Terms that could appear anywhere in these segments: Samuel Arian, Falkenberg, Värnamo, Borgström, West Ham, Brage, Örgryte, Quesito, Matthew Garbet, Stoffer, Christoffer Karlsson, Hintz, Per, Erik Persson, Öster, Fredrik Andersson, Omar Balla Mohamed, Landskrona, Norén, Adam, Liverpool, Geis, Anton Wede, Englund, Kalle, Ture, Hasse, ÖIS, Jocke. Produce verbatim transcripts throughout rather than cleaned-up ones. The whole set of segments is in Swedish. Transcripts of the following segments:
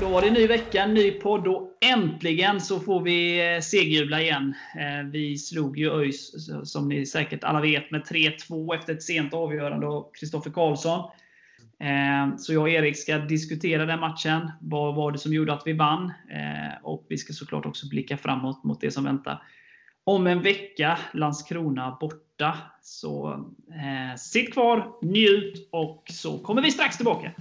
Då var det ny vecka, ny podd och äntligen så får vi segjubla igen. Vi slog ju ÖIS, som ni säkert alla vet, med tre två efter ett sent avgörande av Christoffer Karlsson. Så jag och Erik ska diskutera den matchen. Vad var det som gjorde att vi vann? Och vi ska såklart också blicka framåt mot det som väntar. Om en vecka, Landskrona borta. Så sitt kvar, njut och så kommer vi strax tillbaka.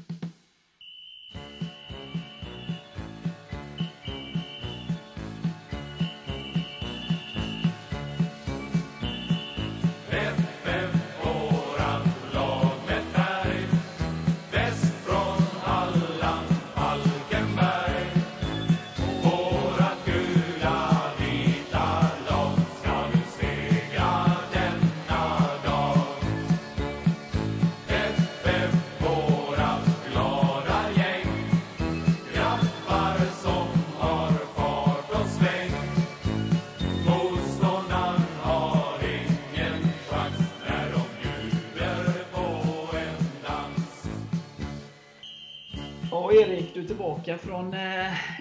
Från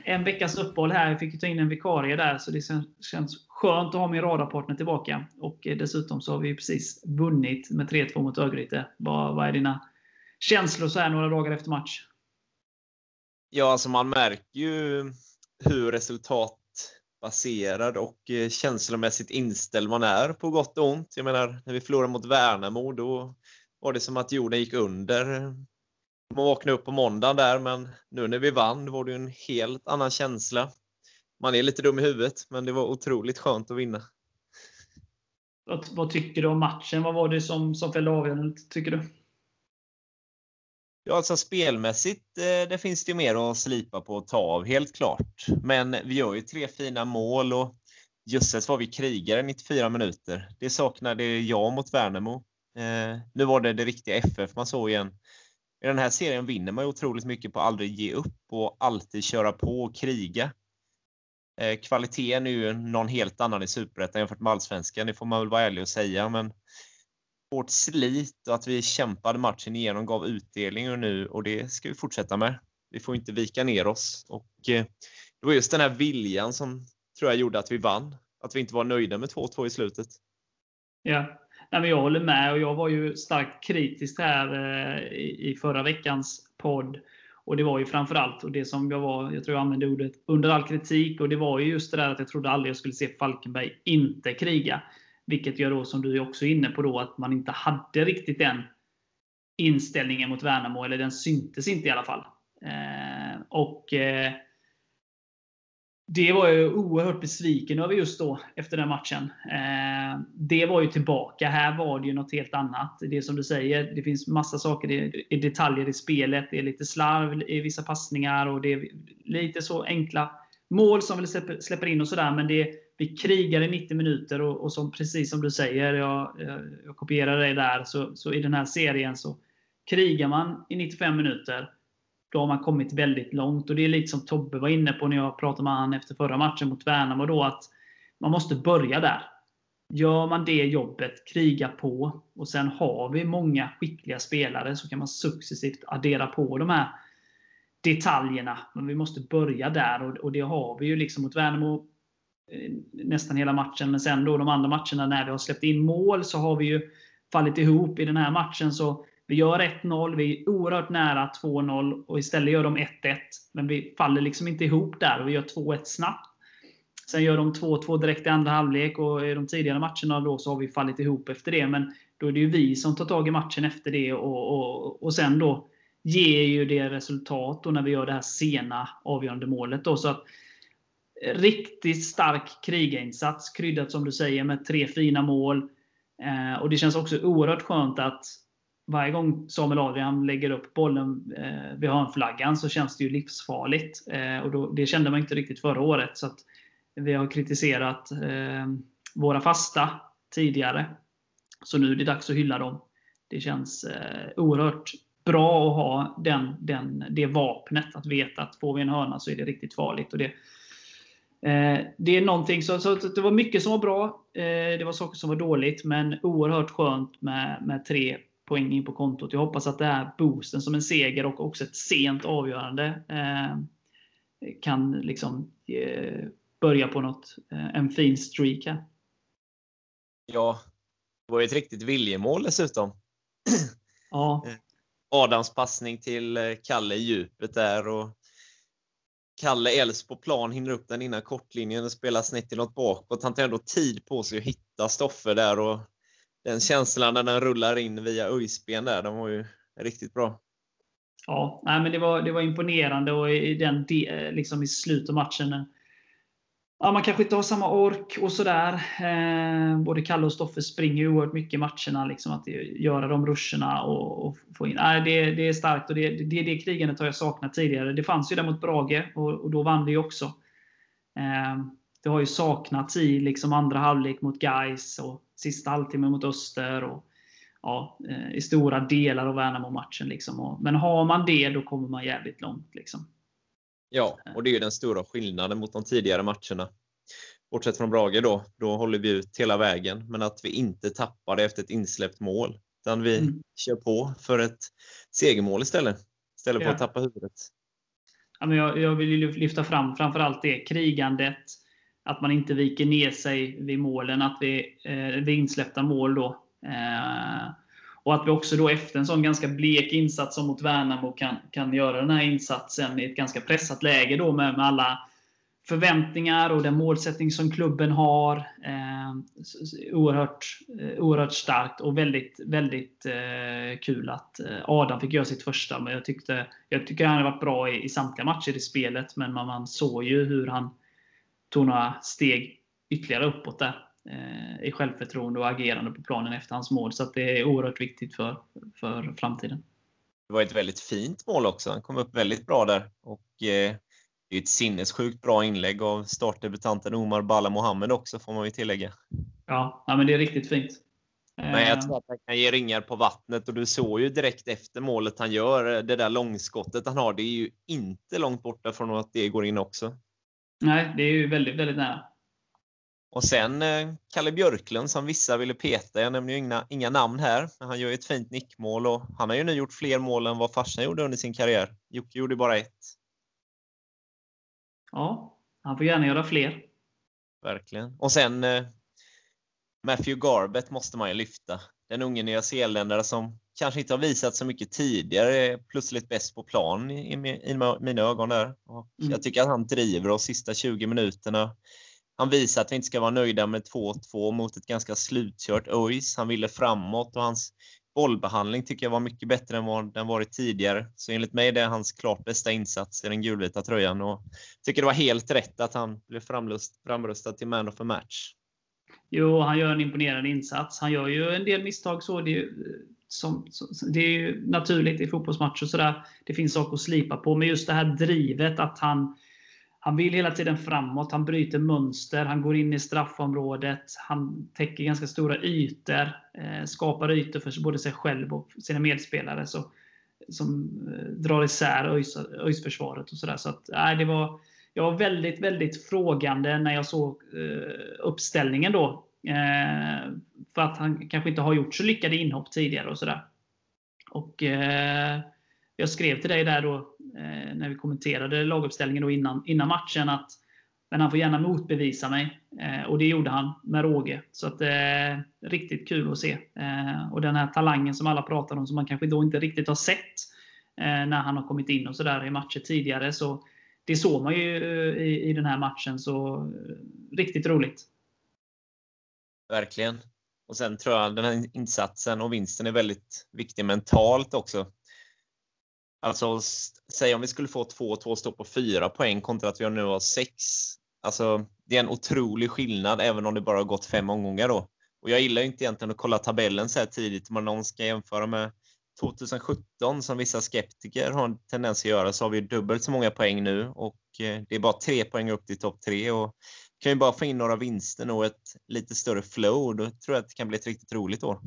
en veckas uppehåll här. Jag fick ju ta in en vikarie där, så det känns skönt att ha min radarpartner tillbaka. Och dessutom så har vi ju precis vunnit med tre två mot Örgryte. Vad, vad är dina känslor så här några dagar efter match? Ja, alltså man märker ju hur resultatbaserad och känslomässigt inställd man är, på gott och ont. Jag menar, när vi förlorade mot Värnamo, då var det som att jorden gick under. Man vaknade upp på måndagen där, men nu när vi vann var det ju en helt annan känsla. Man är lite dum i huvudet, men det var otroligt skönt att vinna. Vad, vad tycker du om matchen? Vad var det som, som fällde avgörandet, tycker du? Ja, alltså spelmässigt, det finns det ju mer att slipa på och ta av, helt klart. Men vi gör ju tre fina mål och just var vi krigare nittiofyra minuter. Det saknade jag mot Värnamo. Eh, nu var det det riktiga F F man såg igen. I den här serien vinner man ju otroligt mycket på att aldrig ge upp och alltid köra på och kriga. Eh, kvaliteten är ju någon helt annan i Superettan jämfört med allsvenskan, det får man väl vara ärlig och säga. Men vårt slit och att vi kämpade matchen igenom gav utdelning nu, och det ska vi fortsätta med. Vi får inte vika ner oss. Och eh, det var just den här viljan som tror jag gjorde att vi vann. Att vi inte var nöjda med två två i slutet. Ja. Nej, men jag håller med, och jag var ju starkt kritisk här eh, i, i förra veckans podd. Och det var ju framförallt, och det som jag var, jag tror jag använde ordet, under all kritik. Och det var ju just det där att jag trodde aldrig jag skulle se Falkenberg inte kriga. Vilket jag då, som du också är inne på då, att man inte hade riktigt den inställningen mot Värnamo. Eller den syntes inte i alla fall. Eh, och... Eh, Det var ju oerhört besviken över just då, efter den matchen. Eh, det var ju tillbaka. Här var det ju något helt annat. Det som du säger, det finns massa saker, det är detaljer i spelet. Det är lite slarv i vissa passningar. Och det är lite så enkla mål som vi släpper in och sådär. Men det, vi krigar i nittio minuter. Och, och som, precis som du säger, jag, jag, jag kopierar dig där. Så, så i den här serien så krigar man i nittiofem minuter. Då har man kommit väldigt långt, och det är lite som Tobbe var inne på när jag pratade med han efter förra matchen mot Värnamo då, att man måste börja där. Gör man det jobbet, kriga på, och sen har vi många skickliga spelare, så kan man successivt addera på de här detaljerna. Men vi måste börja där, och det har vi ju liksom mot Värnamo nästan hela matchen, men sen då de andra matcherna när vi har släppt in mål så har vi ju fallit ihop. I den här matchen så vi gör ett noll, vi är oerhört nära två noll, och istället gör de ett ett. Men vi faller liksom inte ihop där, och vi gör två ett snabbt. Sen gör de två två direkt i andra halvlek, och i de tidigare matcherna då så har vi fallit ihop efter det. Men då är det ju vi som tar tag i matchen efter det, och, och, och sen då ger ju det resultat, och när vi gör det här sena avgörande målet då. Så att riktigt stark krigarinsats, kryddat som du säger med tre fina mål. Eh, och det känns också oerhört skönt att varje gång Samuel Arian lägger upp bollen eh, vid hörnflaggan så känns det ju livsfarligt. Eh, och då, det kände man inte riktigt förra året. Så att vi har kritiserat eh, våra fasta tidigare. Så nu är det dags att hylla dem. Det känns eh, oerhört bra att ha den, den, det vapnet. Att veta att får vi en hörna så är det riktigt farligt. Och det, eh, det är någonting, så, så det var mycket som var bra. Eh, det var saker som var dåligt. Men oerhört skönt med, med tre poäng in på kontot. Jag hoppas att det här boosten som en seger och också ett sent avgörande eh, kan liksom eh, börja på något, eh, en fin streak här. Ja, det var ju ett riktigt viljemål dessutom. Ja. Adams passning till Kalle i djupet där, och Kalle äls på plan, hinner upp den innan kortlinjen och spelar snett till något bakåt. Han tar ändå tid på sig att hitta Stoffer där, och den känslan när den rullar in via öjsben där, de var ju riktigt bra. Ja, nej, men det var, det var imponerande, och i, den, liksom i slutet av matchen, ja, man kanske inte har samma ork och sådär. Eh, både Kalle och Stoffer springer ju oerhört mycket i matcherna. Liksom, att göra de ruscherna och, och få in. Nej, det, det är starkt, och det, det, det krigandet har jag saknat tidigare. Det fanns ju där mot Brage, och, och då vann det ju också. Eh, det har ju saknats i liksom andra halvlek mot Geis och sista halvtimme mot Öster. Och, ja, eh, i stora delar av Värnamo-matchen. Liksom, och, men har man det, då kommer man jävligt långt liksom. Ja, och det är ju den stora skillnaden mot de tidigare matcherna. Bortsett från Brage då, då håller vi ut hela vägen. Men att vi inte tappar det efter ett insläppt mål. Utan vi mm. kör på för ett segermål istället. Istället för ja. att tappa huvudet. Ja, men jag, jag vill ju lyfta fram framförallt det krigandet. Att man inte viker ner sig vid målen. Att vi, eh, vi insläppta mål då. Eh, Och att vi också då efter en sån ganska blek insats som mot Värnamo kan, kan göra den här insatsen i ett ganska pressat läge då med, med alla förväntningar och den målsättning som klubben har. Eh, oerhört, oerhört starkt och väldigt, väldigt eh, kul att Adam fick göra sitt första. Men jag, tyckte, jag tycker han har varit bra i, i samtliga matcher i spelet, men man, man såg ju hur han tog några steg ytterligare uppåt där. I självförtroende och agerande på planen efter hans mål. Så att det är oerhört viktigt för, för framtiden. Det var ett väldigt fint mål också. Han kom upp väldigt bra där. Och eh, det är ett sinnessjukt bra inlägg av startdebutanten Omar Balla Mohamed också, får man ju tillägga. Ja, ja, men det är riktigt fint. Men jag tror att han kan ge ringar på vattnet. Och du såg ju direkt efter målet han gör, det där långskottet han har, det är ju inte långt borta från att det går in också. Nej, det är ju väldigt, väldigt nära. Och sen Kalle Björklund som vissa ville peta. Jag nämner ju inga, inga namn här. Men han gör ju ett fint nickmål. Och han har ju nu gjort fler mål än vad farsan gjorde under sin karriär. Jocke gjorde bara ett. Ja, han får gärna göra fler. Verkligen. Och sen eh, Matthew Garbet måste man ju lyfta. Den unge nya zeeländare som kanske inte har visat så mycket tidigare. Är plötsligt bäst på plan i, i, i mina ögon där. Och mm. jag tycker att han driver de sista tjugo minuterna. Han visar att vi inte ska vara nöjda med två två mot ett ganska slutkört ÖIS. Han ville framåt, och hans bollbehandling tycker jag var mycket bättre än vad den varit tidigare. Så enligt mig är det hans klart bästa insats i den gulvita tröjan. Och jag tycker det var helt rätt att han blev framröstad till man of the match. Jo, han gör en imponerande insats. Han gör ju en del misstag, så det är ju, som, som, det är ju naturligt i fotbollsmatcher och sådär. Det finns saker att slipa på, men just det här drivet att han... Han vill hela tiden framåt, han bryter mönster, han går in i straffområdet, han täcker ganska stora ytor, eh, skapar ytor för både sig själv och sina medspelare så, som eh, drar isär öjsförsvaret och sådär. Så att, nej, det var, jag var väldigt, väldigt frågande när jag såg eh, uppställningen då. Eh, för att han kanske inte har gjort så lyckade inhopp tidigare och sådär. Och... Eh, jag skrev till dig där då eh, när vi kommenterade laguppställningen då innan, innan matchen att men han får gärna motbevisa mig. Eh, och det gjorde han med råge. Så att, eh, riktigt kul att se. Eh, och den här talangen som alla pratar om som man kanske då inte riktigt har sett eh, när han har kommit in och sådär i matcher tidigare. Så det såg man ju i, i den här matchen. Så eh, riktigt roligt. Verkligen. Och sen tror jag den här insatsen och vinsten är väldigt viktig mentalt också. Alltså, säg om vi skulle få två två stå på fyra poäng kontra att vi nu har sex. Alltså, det är en otrolig skillnad även om det bara har gått fem omgångar då. Och jag gillar ju inte egentligen att kolla tabellen så här tidigt. Om man någon ska jämföra med tjugosjutton som vissa skeptiker har en tendens att göra, så har vi dubbelt så många poäng nu. Och det är bara tre poäng upp till topp tre. Och kan ju bara få in några vinster och ett lite större flow. Då tror jag att det kan bli ett riktigt roligt år.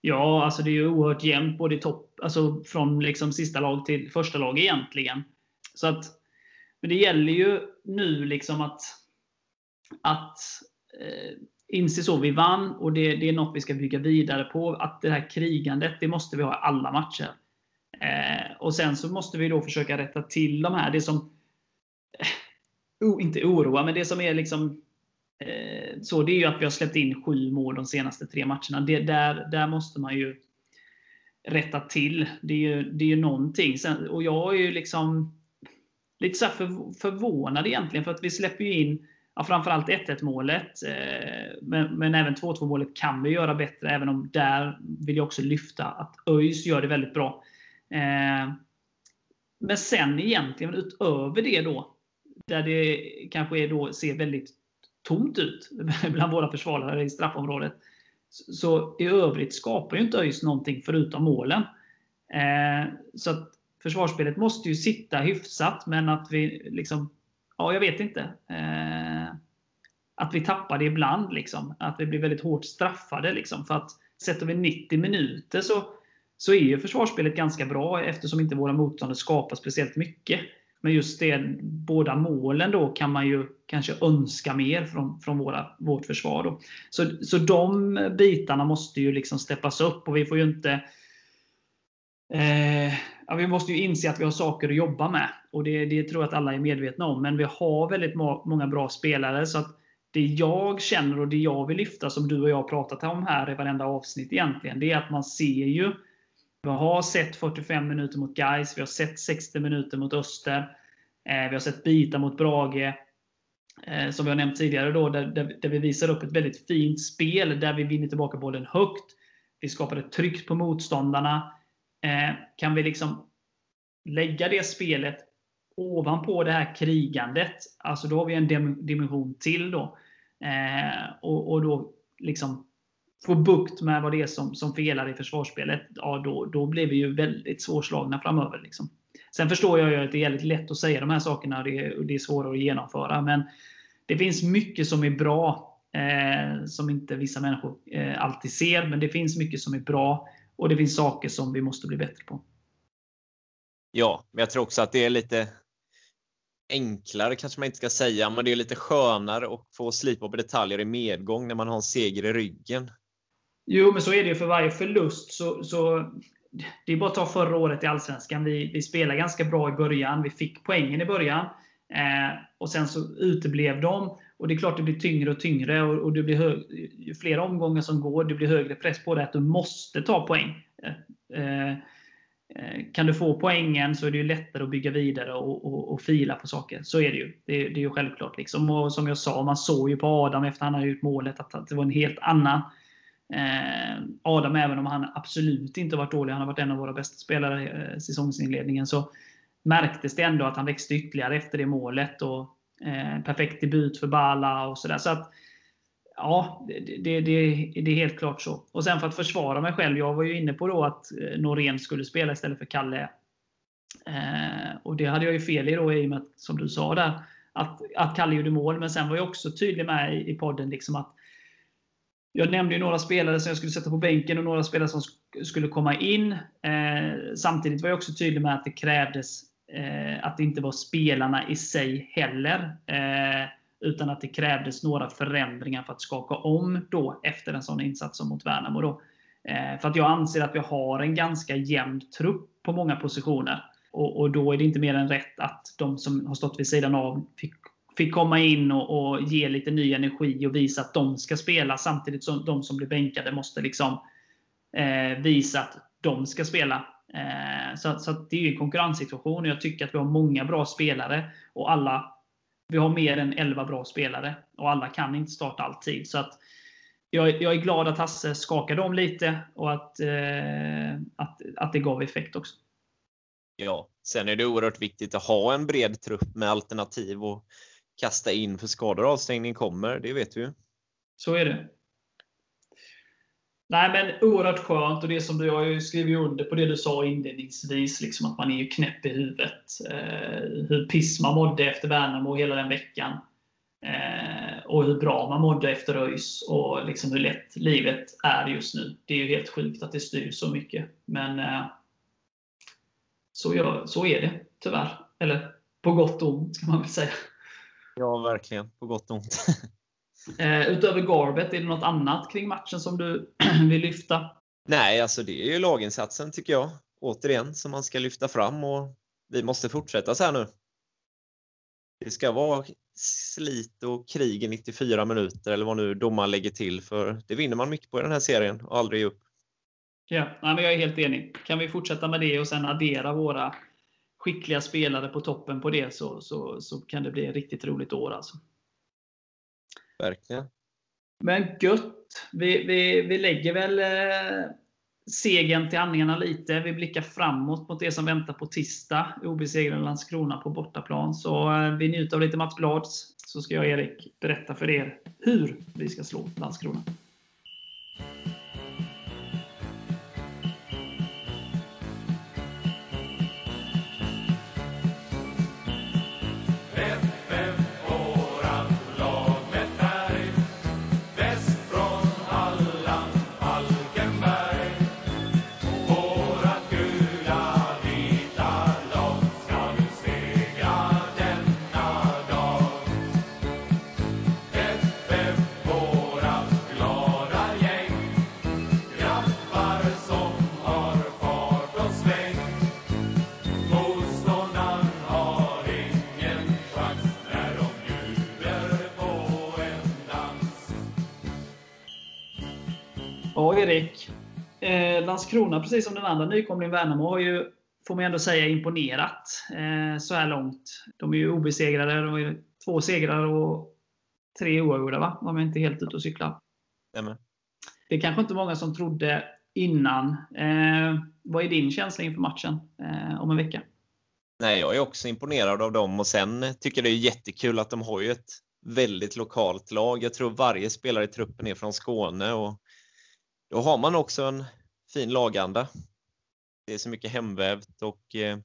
Ja, alltså det är ju oerhört jämnt både topp, alltså från liksom sista lag till första lag egentligen. Så att, men det gäller ju nu liksom att, att eh, inse så vi vann, och det, det är något vi ska bygga vidare på. Att det här krigandet, det måste vi ha i alla matcher. Eh, och sen så måste vi då försöka rätta till de här. Det som, oh, inte oroa, men det som är liksom, eh, så det är ju att vi har släppt in sju mål de senaste tre matcherna. Det, där, där måste man ju rätta till. Det är ju, det är ju någonting. Sen, och jag är ju liksom lite så här för, förvånad egentligen, för att vi släpper ju in, ja, framförallt ett ett målet, eh, men, men även två två målet kan vi göra bättre, även om där vill jag också lyfta att ÖIS gör det väldigt bra. Eh, men sen egentligen utöver det då, där det kanske är då, ser väldigt tomt ut bland våra försvarare i straffområdet, så i övrigt skapar ju inte ÖIS någonting förutom målen. Eh, så att försvarsspelet måste ju sitta hyfsat, men att vi liksom, ja, jag vet inte, eh, att vi tappar det ibland liksom, att vi blir väldigt hårt straffade liksom, för att sätter vi nittio minuter så, så är ju försvarsspelet ganska bra, eftersom inte våra motståndare skapar speciellt mycket. Men just det, båda målen då kan man ju kanske önska mer från, från våra, vårt försvar då. Så, så de bitarna måste ju liksom steppas upp, och vi får ju inte, eh, ja, vi måste ju inse att vi har saker att jobba med, och det, det tror jag att alla är medvetna om, men vi har väldigt ma- många bra spelare, så att det jag känner och det jag vill lyfta, som du och jag har pratat om här i varenda avsnitt egentligen, det är att man ser ju, vi har sett fyrtiofem minuter mot Geis, vi har sett sextio minuter mot Öster, eh, vi har sett bitar mot Brage, eh, som vi har nämnt tidigare då, där, där, där vi visar upp ett väldigt fint spel, där vi vinner tillbaka bollen högt, vi skapar ett tryck på motståndarna. Kan vi liksom lägga det spelet ovanpå det här krigandet, alltså då har vi en dimension till då, eh, och, och då liksom få bukt med vad det är som, som felar i försvarsspelet, ja, då, då blir vi ju väldigt svårslagna framöver liksom. Sen förstår jag ju att det är väldigt lätt att säga de här sakerna, och det, och det är svårare att genomföra, men det finns mycket som är bra, eh, som inte vissa människor eh, alltid ser, men det finns mycket som är bra. Och det finns saker som vi måste bli bättre på. Ja, men jag tror också att det är lite enklare, kanske man inte ska säga, men det är lite skönare att få slipa på detaljer i medgång när man har en seger i ryggen. Jo, men så är det ju, för varje förlust. Så, så, det är bara att ta förra året i Allsvenskan. Vi, vi spelade ganska bra i början. Vi fick poängen i början. Eh, och sen så uteblev de. Och det är klart det blir tyngre och tyngre, och, och det blir hög, ju flera omgångar som går, det blir högre press på det att du måste ta poäng. Eh, eh, kan du få poängen så är det ju lättare att bygga vidare och, och, och fila på saker. Så är det ju. Det, det är ju självklart liksom. Och som jag sa, man såg ju på Adam efter han hade gjort målet att, att det var en helt annan eh, Adam, även om han absolut inte varit dålig. Han har varit en av våra bästa spelare eh, säsongsinledningen. Så märktes det ändå att han växte ytterligare efter det målet, och Eh, perfekt debut för Balla och sådär. Så att, ja, det, det, det, det är helt klart så. Och sen för att försvara mig själv, jag var ju inne på då att Norén skulle spela istället för Kalle. Eh, och det hade jag ju fel i då, i och med att, som du sa där, att, att Kalle gjorde mål. Men sen var jag också tydlig med i, i podden liksom att jag nämnde ju några spelare som jag skulle sätta på bänken och några spelare som sk- skulle komma in. Eh, samtidigt var jag också tydlig med att det krävdes Eh, att det inte var spelarna i sig heller, eh, utan att det krävdes några förändringar för att skaka om då, efter en sån insats som mot Värnamo då. Eh, för att jag anser att vi har en ganska jämn trupp på många positioner, och, och då är det inte mer än rätt att de som har stått vid sidan av fick, fick komma in och, och ge lite ny energi och visa att de ska spela, samtidigt som de som blir bänkade måste liksom eh, visa att de ska spela. Så, så det är ju en konkurrenssituation, och jag tycker att vi har många bra spelare, och alla, vi har mer än elva bra spelare, och alla kan inte starta alltid. Så att jag, jag är glad att Hasse skakade om lite, och att, eh, att, att det gav effekt också. Ja, sen är det oerhört viktigt att ha en bred trupp med alternativ och kasta in för skador och avstängning kommer, det vet vi ju. Så är det. Nej, men oerhört skönt, och det som du har skrivit under på det du sa inledningsvis liksom, att man är ju knäpp i huvudet, eh, hur piss man mådde efter Värnamo hela den veckan, eh, och hur bra man mådde efter ÖIS, och liksom hur lätt livet är just nu. Det är ju helt sjukt att det styr så mycket, men eh, så, gör, så är det tyvärr, eller på gott och ont kan man väl säga. Ja, verkligen, på gott och ont. Eh, utöver Garbet, är det något annat kring matchen som du vill lyfta? Nej, alltså det är ju laginsatsen tycker jag. återigen som man ska lyfta fram, och vi måste fortsätta så här nu. Det ska vara slit och krig i nittiofyra minuter eller vad nu domaren lägger till, för det vinner man mycket på i den här serien, och aldrig upp. Ja, men jag är helt enig. Kan vi fortsätta med det och sen addera våra skickliga spelare på toppen på det, så, så, så kan det bli ett riktigt roligt år alltså. Verkligen. Men gött, vi, vi, vi lägger väl eh, segern till handlingarna lite. Vi blickar framåt mot det som väntar på tisdag. Obesegrade Landskrona på bortaplan. Så eh, vi njuter av lite matchblads. Så ska jag och Erik berätta för er hur vi ska slå Landskrona. Erik, eh, Landskrona, precis som den andra nykomlingen Värnamo, har ju, får man ändå säga, imponerat eh, så här långt. De är ju obesegrade, de är två segrar och tre oavgjorda, va? De är inte helt ute och cyklar. Jamen. Det är kanske inte många som trodde innan. Eh, vad är din känsla inför matchen eh, om en vecka? Nej, jag är också imponerad av dem, och sen tycker det är jättekul att de har ju ett väldigt lokalt lag. Jag tror varje spelare i truppen är från Skåne, och då har man också en fin laganda. Det är så mycket hemvävt, och eh,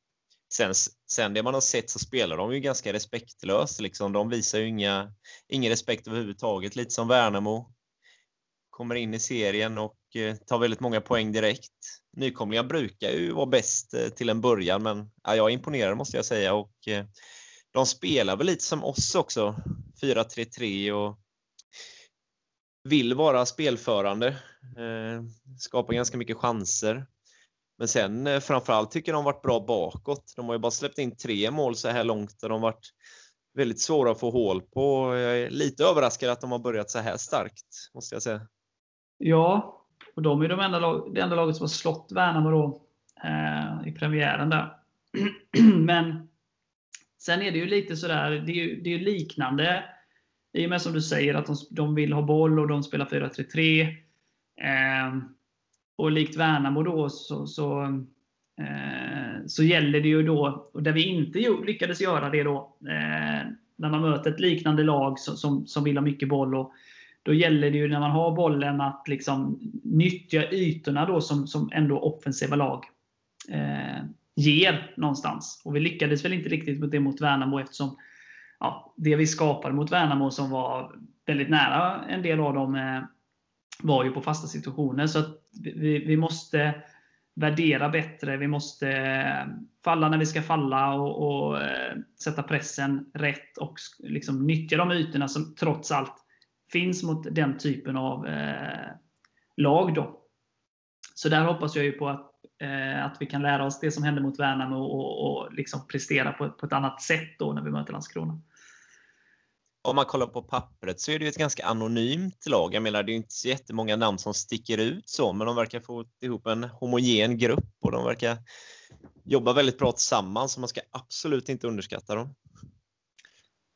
sen, sen det man har sett så spelar de ju ganska respektlöst. Liksom. De visar ju inga, ingen respekt överhuvudtaget, lite som Värnamo. Kommer in i serien och eh, tar väldigt många poäng direkt. Nykomlingar brukar ju vara bäst eh, till en början, men ja, jag är imponerad måste jag säga. Och, eh, de spelar väl lite som oss också, fyra tre tre, och vill vara spelförande, eh, skapar ganska mycket chanser. Men sen eh, framförallt tycker de varit bra bakåt. De har ju bara släppt in tre mål så här långt, och de har varit väldigt svåra att få hål på. Jag är lite överraskad att de har börjat så här starkt, måste jag säga. Ja, och de är de enda, lag, det enda laget som har slått Värnamo då, eh, i premiären där. Men sen är det ju lite sådär, det är ju, det är ju liknande. I och med som du säger att de, de vill ha boll och de spelar fyra tre tre. Eh, och likt Värnamo då så, så, eh, så gäller det ju då. Och där vi inte lyckades göra det då. Eh, när man möter ett liknande lag som, som, som vill ha mycket boll. Och då gäller det ju när man har bollen att liksom nyttja ytorna då som, som ändå offensiva lag eh, ger någonstans. Och vi lyckades väl inte riktigt med det mot Värnamo, eftersom ja, det vi skapade mot Värnamo som var väldigt nära en del av dem var ju på fasta situationer. Så att vi, vi måste värdera bättre. Vi måste falla när vi ska falla och, och sätta pressen rätt. Och liksom nyttja de ytorna som trots allt finns mot den typen av eh, lag då. Så där hoppas jag ju på att, eh, att vi kan lära oss det som hände mot Värnamo och, och liksom prestera på, på ett annat sätt då när vi möter Landskrona. Om man kollar på pappret så är det ju ett ganska anonymt lag. Jag menar, det är ju inte så jättemånga namn som sticker ut så, men de verkar få ihop en homogen grupp och de verkar jobba väldigt bra tillsammans, så man ska absolut inte underskatta dem.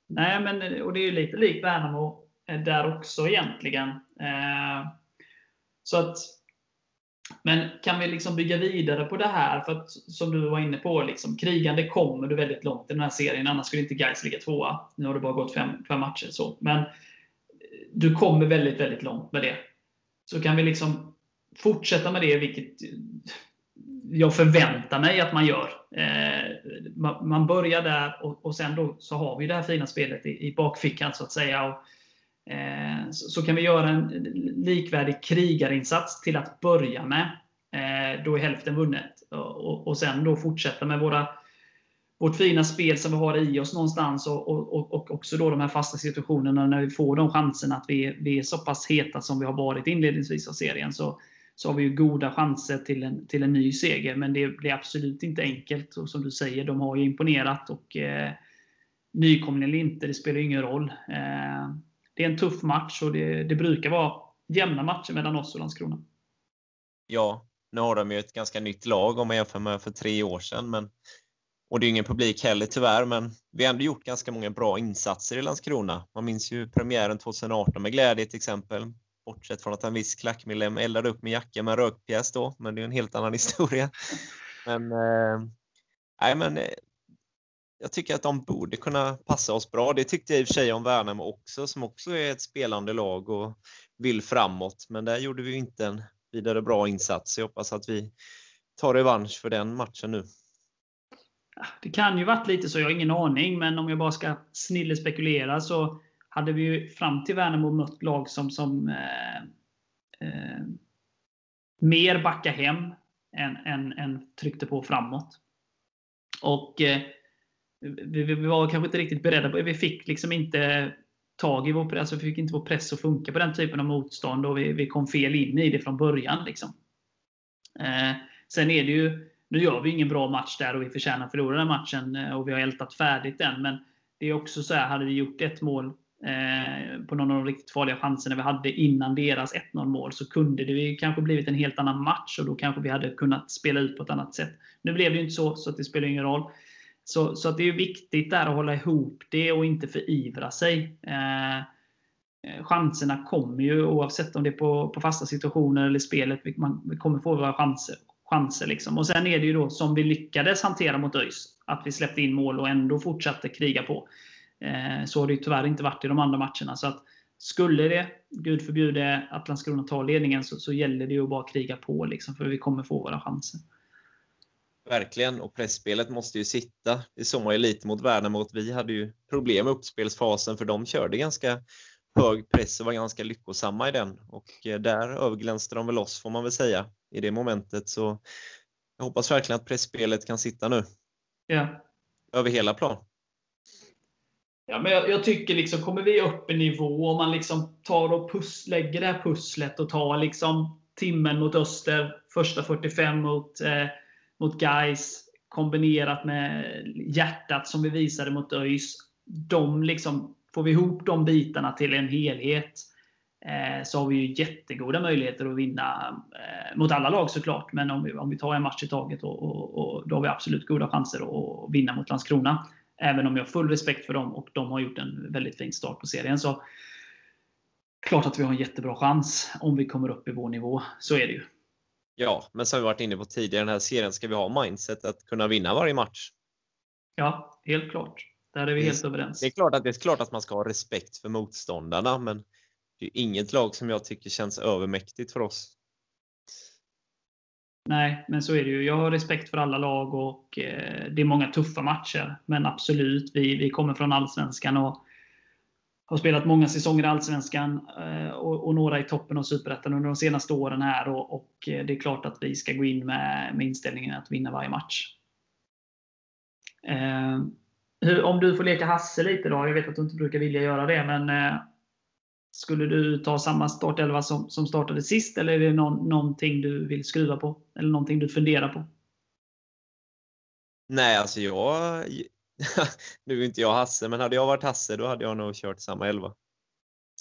Nej, men och det är ju lite likt Värnamo där också egentligen. Eh, så att men kan vi liksom bygga vidare på det här? För att, som du var inne på, liksom, krigande kommer du väldigt långt i den här serien. Annars skulle inte Geis ligga tvåa. Nu har det bara gått fem, fem matcher. Så. Men du kommer väldigt, väldigt långt med det. Så kan vi liksom fortsätta med det, vilket jag förväntar mig att man gör. Eh, man börjar där och, och sen då så har vi det här fina spelet i, i bakfickan så att säga. Och, Eh, så, så kan vi göra en likvärdig krigarinsats till att börja med. Eh, då är hälften vunnet. Och, och, och sen då fortsätta med våra, vårt fina spel som vi har i oss någonstans. Och, och, och också då de här fasta situationerna när vi får de chanserna att vi, vi är så pass heta som vi har varit inledningsvis av serien. Så, så har vi ju goda chanser till en, till en ny seger. Men det blir absolut inte enkelt. Och som du säger, de har ju imponerat. Och eh, nykomling eller inte, det spelar ingen roll. Eh, det är en tuff match och det, det brukar vara jämna matcher mellan oss och Landskrona. Ja, nu har de ju ett ganska nytt lag om man jämför med för tre år sedan. Men, och det är ingen publik heller tyvärr, men vi har ändå gjort ganska många bra insatser i Landskrona. Man minns ju premiären tjugo arton med glädje till exempel. Bortsett från att en viss klackmedlem eldade upp med jacka med en rökpjäs då. Men det är en helt annan historia. Men, eh, nej, men eh, jag tycker att de borde kunna passa oss bra. Det tyckte jag i och för sig om Värnamo också, som också är ett spelande lag och vill framåt. Men där gjorde vi inte en vidare bra insats. Jag hoppas att vi tar revansch för den matchen nu. Det kan ju varit lite så, jag har ingen aning. Men om jag bara ska snille spekulera så hade vi ju fram till Värnamo mött lag som, som eh, eh, mer backar hem än, än, än tryckte på framåt. Och eh, vi, vi var kanske inte riktigt beredda på, vi fick liksom inte tag i vår, alltså vi fick inte vår press att funka på den typen av motstånd och vi, vi kom fel in i det från början. Liksom. Eh, sen är det ju, nu gör vi ingen bra match där och vi förtjänar att förlora den matchen och vi har ältat färdigt den, men det är också så här, hade vi gjort ett mål eh, på någon av de riktigt farliga chanserna vi hade innan deras ett noll mål så kunde det ju kanske blivit en helt annan match och då kanske vi hade kunnat spela ut på ett annat sätt. Nu blev det ju inte så, så att det spelar ingen roll. Så, så att det är ju viktigt där att hålla ihop det och inte förivra sig. Eh, chanserna kommer ju oavsett om det är på, på fasta situationer eller spelet, man kommer få våra chanser. chanser liksom. Och sen är det ju då som vi lyckades hantera mot ÖIS, att vi släppte in mål och ändå fortsatte kriga på. Eh, så har det ju tyvärr inte varit i de andra matcherna. Så att skulle det, Gud förbjude, att Landskrona tar ledningen så, så gäller det ju att bara kriga på liksom, för vi kommer få våra chanser. Verkligen, och pressspelet måste ju sitta. Det såg man ju lite mot Värnamo mot. Vi hade ju problem med uppspelsfasen för de körde ganska hög press och var ganska lyckosamma i den. Och där överglänste de väl oss får man väl säga i det momentet. Så jag hoppas verkligen att pressspelet kan sitta nu. Ja. Över hela plan. Ja, men jag, jag tycker liksom, kommer vi upp i nivå om man liksom tar och puss, lägger det här pusslet och tar liksom timmen mot Öster, första fyrtiofem mot, eh, mot Geis kombinerat med hjärtat som vi visade mot ÖIS. De liksom, får vi ihop de bitarna till en helhet eh, så har vi ju jättegoda möjligheter att vinna eh, mot alla lag såklart. Men om vi, om vi tar en match i taget och, och, och, då har vi absolut goda chanser att vinna mot Landskrona. Även om jag har full respekt för dem och de har gjort en väldigt fin start på serien. Så klart att vi har en jättebra chans om vi kommer upp i vår nivå. Så är det ju. Ja, men som vi varit inne på tidigare i den här serien ska vi ha mindset att kunna vinna varje match. Ja, helt klart. Där är vi helt överens. Det är klart att, det är klart att man ska ha respekt för motståndarna, men det är inget lag som jag tycker känns övermäktigt för oss. Nej, men så är det ju. Jag har respekt för alla lag och eh, det är många tuffa matcher. Men absolut, vi, vi kommer från Allsvenskan och har spelat många säsonger i Allsvenskan eh, och, och några i toppen och Superettan under de senaste åren här. Och, och det är klart att vi ska gå in med, med inställningen att vinna varje match. Eh, Om du får leka Hasse lite då, jag vet att du inte brukar vilja göra det, men eh, skulle du ta samma startelva som, som startade sist, eller är det någon, någonting du vill skruva på? Eller någonting du funderar på? Nej, alltså jag, nu är inte jag Hasse, men hade jag varit Hasse då hade jag nog kört samma elva.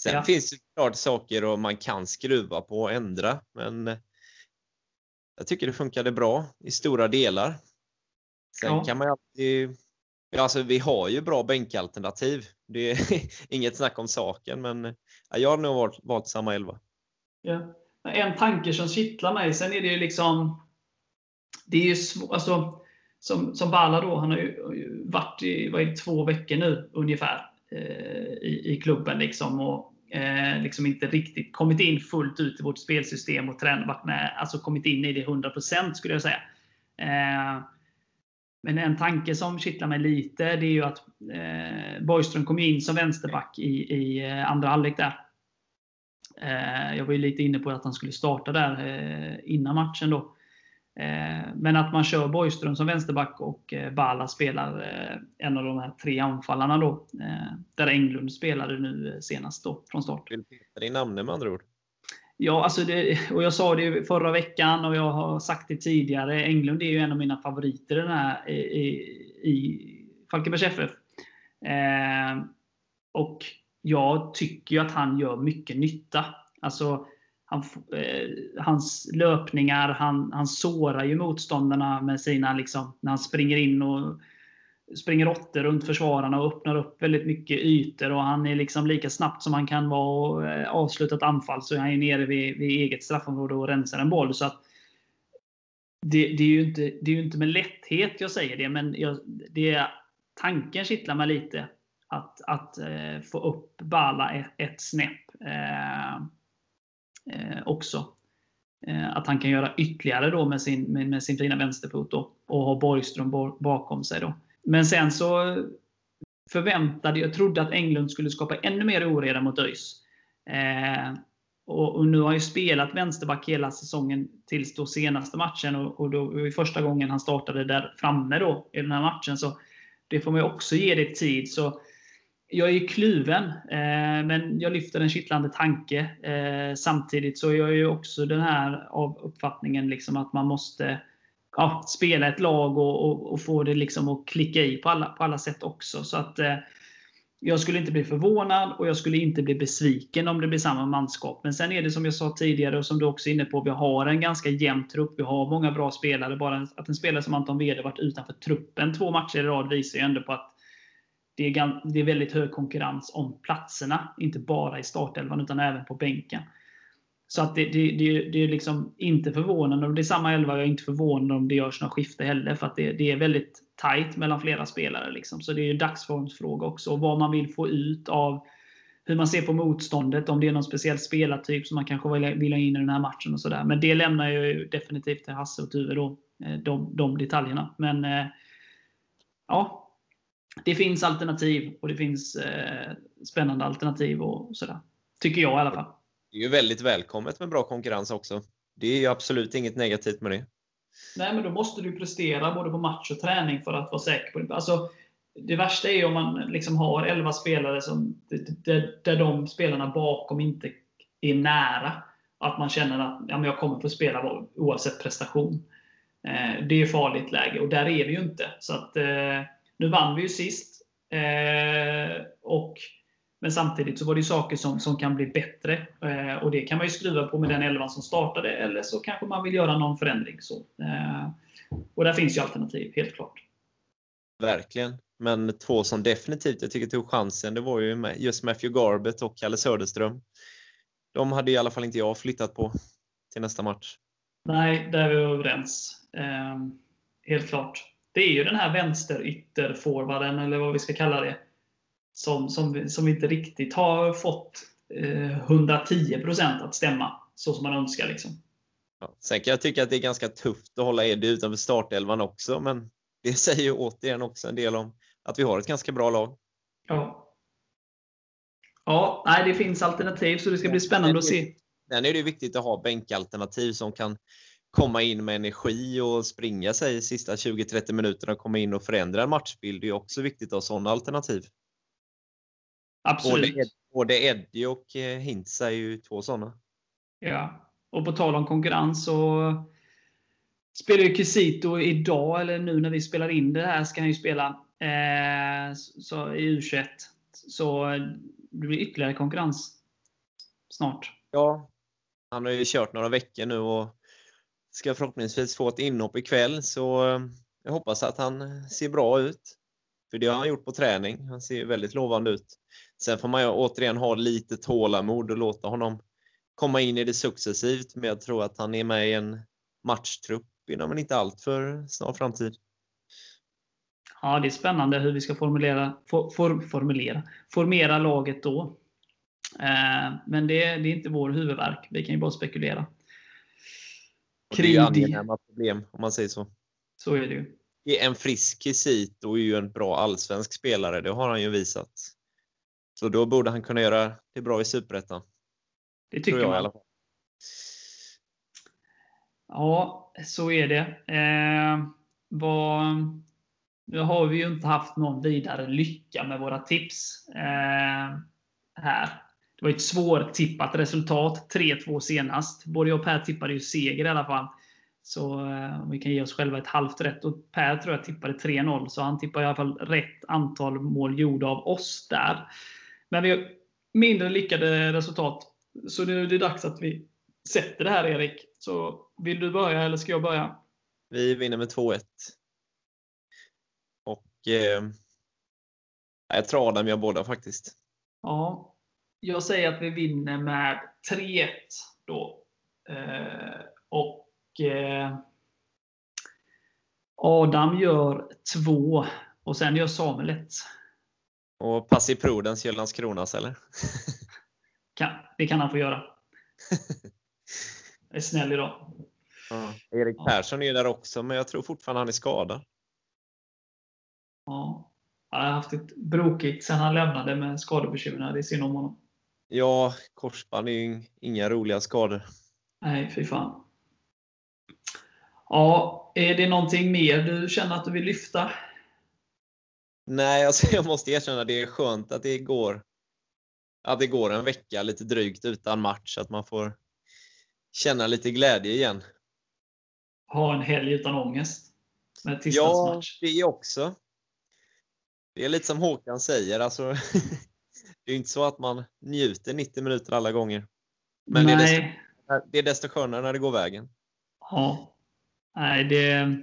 Sen ja. Finns det klart saker och man kan skruva på och ändra, men jag tycker det funkade bra i stora delar. Sen ja. Kan man ju alltid... Ja, alltså, vi har ju bra bänkalternativ. Det är inget snack om saken, men jag har nog valt, valt samma elva. Ja. En tanke som kittlar mig, sen är det ju liksom det är ju svårt, alltså, som, som Balla då, han har ju varit i, var i två veckor nu ungefär eh, i, i klubben liksom, och eh, liksom inte riktigt kommit in fullt ut i vårt spelsystem och trän, varit med, alltså kommit in i det hundra procent skulle jag säga. Eh, Men en tanke som kittlar mig lite, det är ju att eh, Borgström kom in som vänsterback i, i andra halvlek där. Eh, jag var ju lite inne på att han skulle starta där eh, innan matchen då. Eh, men att man kör Borgström som vänsterback och eh, Balla spelar eh, en av de här tre anfallarna då. Eh, där Englund spelade nu senast då från start. Vill du hitta din namn med andra ord? Ja, alltså det, och jag sa det förra veckan och jag har sagt det tidigare. Englund är ju en av mina favoriter den här, i, i, i Falkenbergs F F. Eh, och jag tycker ju att han gör mycket nytta. Alltså han, eh, hans löpningar, han, han sårar ju motståndarna med sina, liksom, när han springer in och springer åter runt försvararna och öppnar upp väldigt mycket ytor, och han är liksom lika snabbt som han kan vara och avsluta ett anfall, så han är nere vid, vid eget straffområde och rensar en boll. Så att det, det är ju inte, det är ju inte med lätthet jag säger det, men jag, det, tanken kittlar mig lite att, att eh, få upp Balla ett, ett snäpp eh, eh, också. Att han kan göra ytterligare då med sin, med, med sin fina vänsterfot då, och ha Borgström bakom sig då. Men sen så förväntade jag, trodde att Englund skulle skapa ännu mer oreda mot ÖIS. Eh, och, och nu har ju spelat vänsterback hela säsongen tills då senaste matchen, och, och då var första gången han startade där framme då i den här matchen, så det får man ju också ge det tid. Så jag är ju kluven, eh, men jag lyfter en kittlande tanke. Eh, samtidigt så är jag ju också den här av uppfattningen liksom att man måste ja, spela ett lag och, och, och få det liksom att klicka i på alla, på alla sätt också. Så att eh, jag skulle inte bli förvånad och jag skulle inte bli besviken om det blir samma manskap. Men sen är det som jag sa tidigare och som du också är inne på, vi har en ganska jämn trupp. Vi har många bra spelare. Bara att en spelare som Anton Wede varit utanför truppen två matcher i rad visar ju ändå på att det är väldigt hög konkurrens om platserna, inte bara i startelvan utan även på bänken. Så att det, det, det, det är liksom inte förvånande. Det är samma elva, jag är inte förvånad om det görs några skifte heller, för att det, det är väldigt tajt mellan flera spelare liksom. Så det är ju en dagsformsfråga också, och vad man vill få ut av hur man ser på motståndet, om det är någon speciell spelartyp som man kanske vill ha in i den här matchen och sådär. Men det lämnar ju definitivt till Hasse och Ture då, de, de detaljerna. Men ja, det finns alternativ och det finns eh, spännande alternativ och sådär. Tycker jag i alla fall. Det är ju väldigt välkommet med bra konkurrens också. Det är ju absolut inget negativt med det. Nej, men då måste du prestera både på match och träning för att vara säker på det. Alltså, det värsta är ju om man liksom har elva spelare som, där, där de spelarna bakom inte är nära. Att man känner att ja, men jag kommer få spela oavsett prestation. Eh, det är ju farligt läge och där är vi ju inte. Så att... Eh, nu vann vi ju sist, eh, och, men samtidigt så var det ju saker som, som kan bli bättre, eh, och det kan man ju skruva på med den elvan som startade, eller så kanske man vill göra någon förändring så. Eh, och där finns ju alternativ, helt klart. Verkligen, men två som definitivt jag tycker tog chansen, det var ju just Matthew Garbet och Kalle Söderström. De hade i alla fall inte jag flyttat på till nästa match. Nej, där är vi överens, eh, helt klart. Det är ju den här vänsterytterforwarden, eller vad vi ska kalla det, som, som, som inte riktigt har fått eh, hundra tio procent att stämma så som man önskar. Liksom. Ja, sen kan jag tycka att det är ganska tufft att hålla Eddie utanför startelvan också, men det säger ju återigen också en del om att vi har ett ganska bra lag. Ja, ja, nej, det finns alternativ, så det ska bli spännande ja, det, att se. Sen är det viktigt att ha bänkalternativ som kan komma in med energi och springa sig i sista tjugo trettio minuterna och komma in och förändra en matchbild. Det är också viktigt att ha sådana alternativ. Absolut. Både, både Eddie och Hintz är ju två sådana. Ja, och på tal om konkurrens så spelar ju Quesito idag, eller nu när vi spelar in det här ska han ju spela eh, så, i U tjugoett. Så det blir ytterligare konkurrens snart. Ja, han har ju kört några veckor nu och ska förhoppningsvis få ett inhopp ikväll, så jag hoppas att han ser bra ut. För det har han gjort på träning. Han ser väldigt lovande ut. Sen får man ju återigen ha lite tålamod och låta honom komma in i det successivt. Men jag tror att han är med i en matchtrupp inom en inte allt för snar framtid. Ja, det är spännande hur vi ska formulera, for, for, formulera, formera laget då. Eh, men det, det är inte vår huvudvärk. Vi kan ju bara spekulera. Det är ju angenäma problem om man säger så. Så är det ju. En frisk Quesito och är ju en bra allsvensk spelare. Det har han ju visat. Så då borde han kunna göra det bra i Superettan. Det tycker jag man. I alla fall. Ja, så är det. Eh, vad, nu har vi ju inte haft någon vidare lycka med våra tips eh, här. Det var ett svårtippat resultat, tre två senast. Både jag och Per tippade ju seger i alla fall. Så eh, vi kan ge oss själva ett halvt rätt. Och Per tror jag tippade tre noll. Så han tippar i alla fall rätt antal mål gjorda av oss där. Men vi har mindre lyckade resultat. Så nu är det dags att vi sätter det här, Erik. Så vill du börja eller ska jag börja? Vi vinner med två ett. Och eh, jag tror Adam gör båda faktiskt. Ja. Jag säger att vi vinner med tre ett då. Eh, och eh, Adam gör två och sen gör Samuel ett. Och pass i Prudens gör Landskronas, eller? kan, det kan han få göra. Jag är snäll idag. Ja, Erik Persson ja. Är där också, men jag tror fortfarande han är skadad. Ja, han har haft ett brokigt sen han lämnade med skadebekymmer. Det är synd om honom. Ja, korsband är ju inga roliga skador. Nej, fy fan. Ja, är det någonting mer du känner att du vill lyfta? Nej, alltså jag måste erkänna att det är skönt att det går att det går en vecka lite drygt utan match, att man får känna lite glädje igen. Ha en helg utan ångest med tisdagsmatch. Ja, det är också. Det är lite som Håkan säger, alltså det är inte så att man njuter nittio minuter alla gånger. Men det är, desto, det är desto skönare när det går vägen. Ja. Nej, det,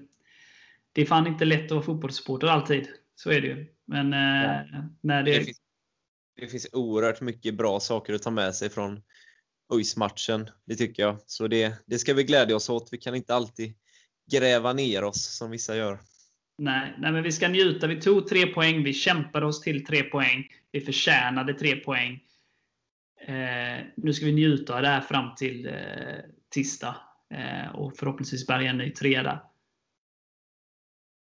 det är fan inte lätt att vara fotbollssupporter alltid. Så är det ju. Men ja. när det... Det, finns, det finns oerhört mycket bra saker att ta med sig från ÖIS-matchen. Det tycker jag. Så det, det ska vi glädja oss åt. Vi kan inte alltid gräva ner oss som vissa gör. Nej, nej, men vi ska njuta. Vi tog tre poäng. Vi kämpade oss till tre poäng. Vi förtjänade tre poäng. Eh, nu ska vi njuta av det här fram till eh, tisdag. Eh, och förhoppningsvis bärga en ny tre där.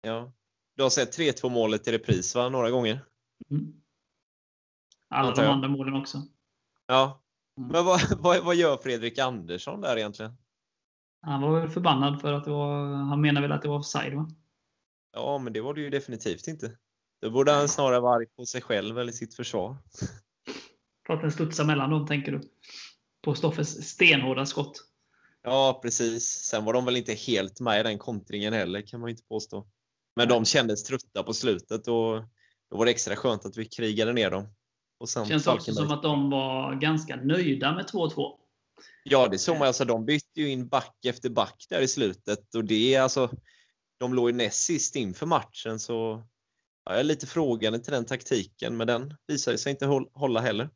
Ja. Du har sett tre två målet i repris, va? Några gånger. Mm. Alla de andra målen också. Ja. Mm. Men vad, vad, vad gör Fredrik Andersson där egentligen? Han var väl förbannad för att det var, han menar väl att det var offside, va? Ja, men det var det ju definitivt inte. Då borde han snarare vara på sig själv eller sitt försvar. Klart den studsar mellan dem, tänker du. På Stoffers stenhårda skott. Ja, precis. Sen var de väl inte helt med i den kontringen heller, kan man inte påstå. Men de kändes trötta på slutet och då var det extra skönt att vi krigade ner dem. Och sen känns Falkenberg. Också som att de var ganska nöjda med två två. Ja, det såg man. Alltså, de bytte ju in back efter back där i slutet. Och det är alltså... De låg ju näst sist inför matchen, så ja, jag är lite frågande till den taktiken. Men den visar sig inte hålla heller.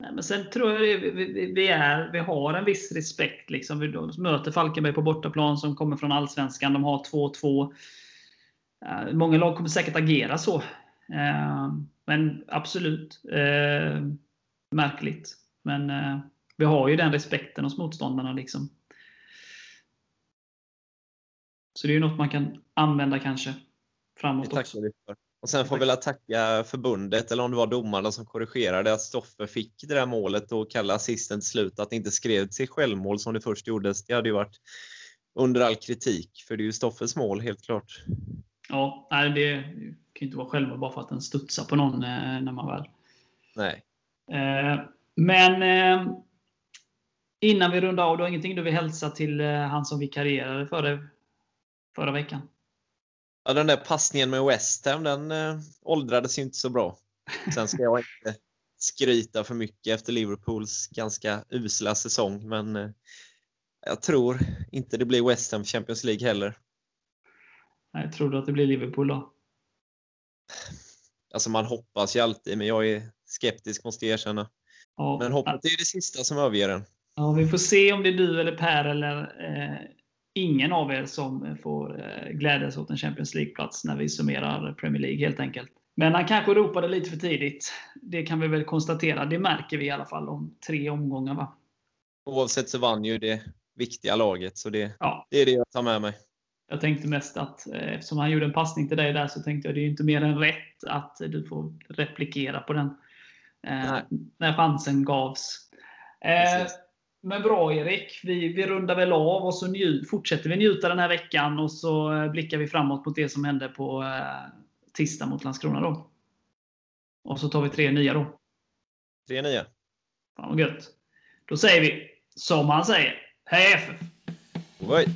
Nej, men sen tror jag det, vi, vi, är, vi har en viss respekt. Liksom. Vi möter Falkenberg på bortaplan som kommer från Allsvenskan. De har två två. Många lag kommer säkert agera så. Men absolut märkligt. Men vi har ju den respekten hos motståndarna liksom. Så det är ju något man kan använda kanske framåt också. Och sen får vi väl tacka förbundet, eller om det var domarna som korrigerade, att Stoffer fick det där målet och kalla assisten till slut, att det inte skrev sig självmål som det först gjordes. Det hade ju varit under all kritik, för det är ju Stoffers mål helt klart. Ja, nej, det kan ju inte vara självmål bara för att den studsar på någon när man väl... Nej. Men innan vi rundar av, då är ingenting du vill hälsa till han som vikarierade för dig förra veckan? Ja, den där passningen med West Ham, den eh, åldrades ju inte så bra. Sen ska jag inte skryta för mycket efter Liverpools ganska usla säsong. Men eh, jag tror inte det blir West Ham Champions League heller. Nej, tror du att det blir Liverpool då? Alltså man hoppas ju alltid, men jag är skeptisk, måste jag erkänna. Ja, men hoppas det är det sista som överger den. Ja, vi får se om det är du eller Per eller... Eh... Ingen av er som får glädjas åt en Champions League-plats när vi summerar Premier League helt enkelt. Men han kanske ropade lite för tidigt. Det kan vi väl konstatera. Det märker vi i alla fall om tre omgångar, va? Oavsett så vann ju det viktiga laget. Så det, ja. det är det jag tar med mig. Jag tänkte mest att eftersom han gjorde en passning till dig där, så tänkte jag det är ju inte mer än rätt att du får replikera på den. Eh, när chansen gavs. Eh, Men bra, Erik, vi, vi rundar väl av och så nju, fortsätter vi njuta den här veckan och så blickar vi framåt mot det som hände på eh, tisdag mot Landskrona då. Och så tar vi tre nya då. Tre nya. Fan vad gött. Då säger vi, som han säger, hej F F!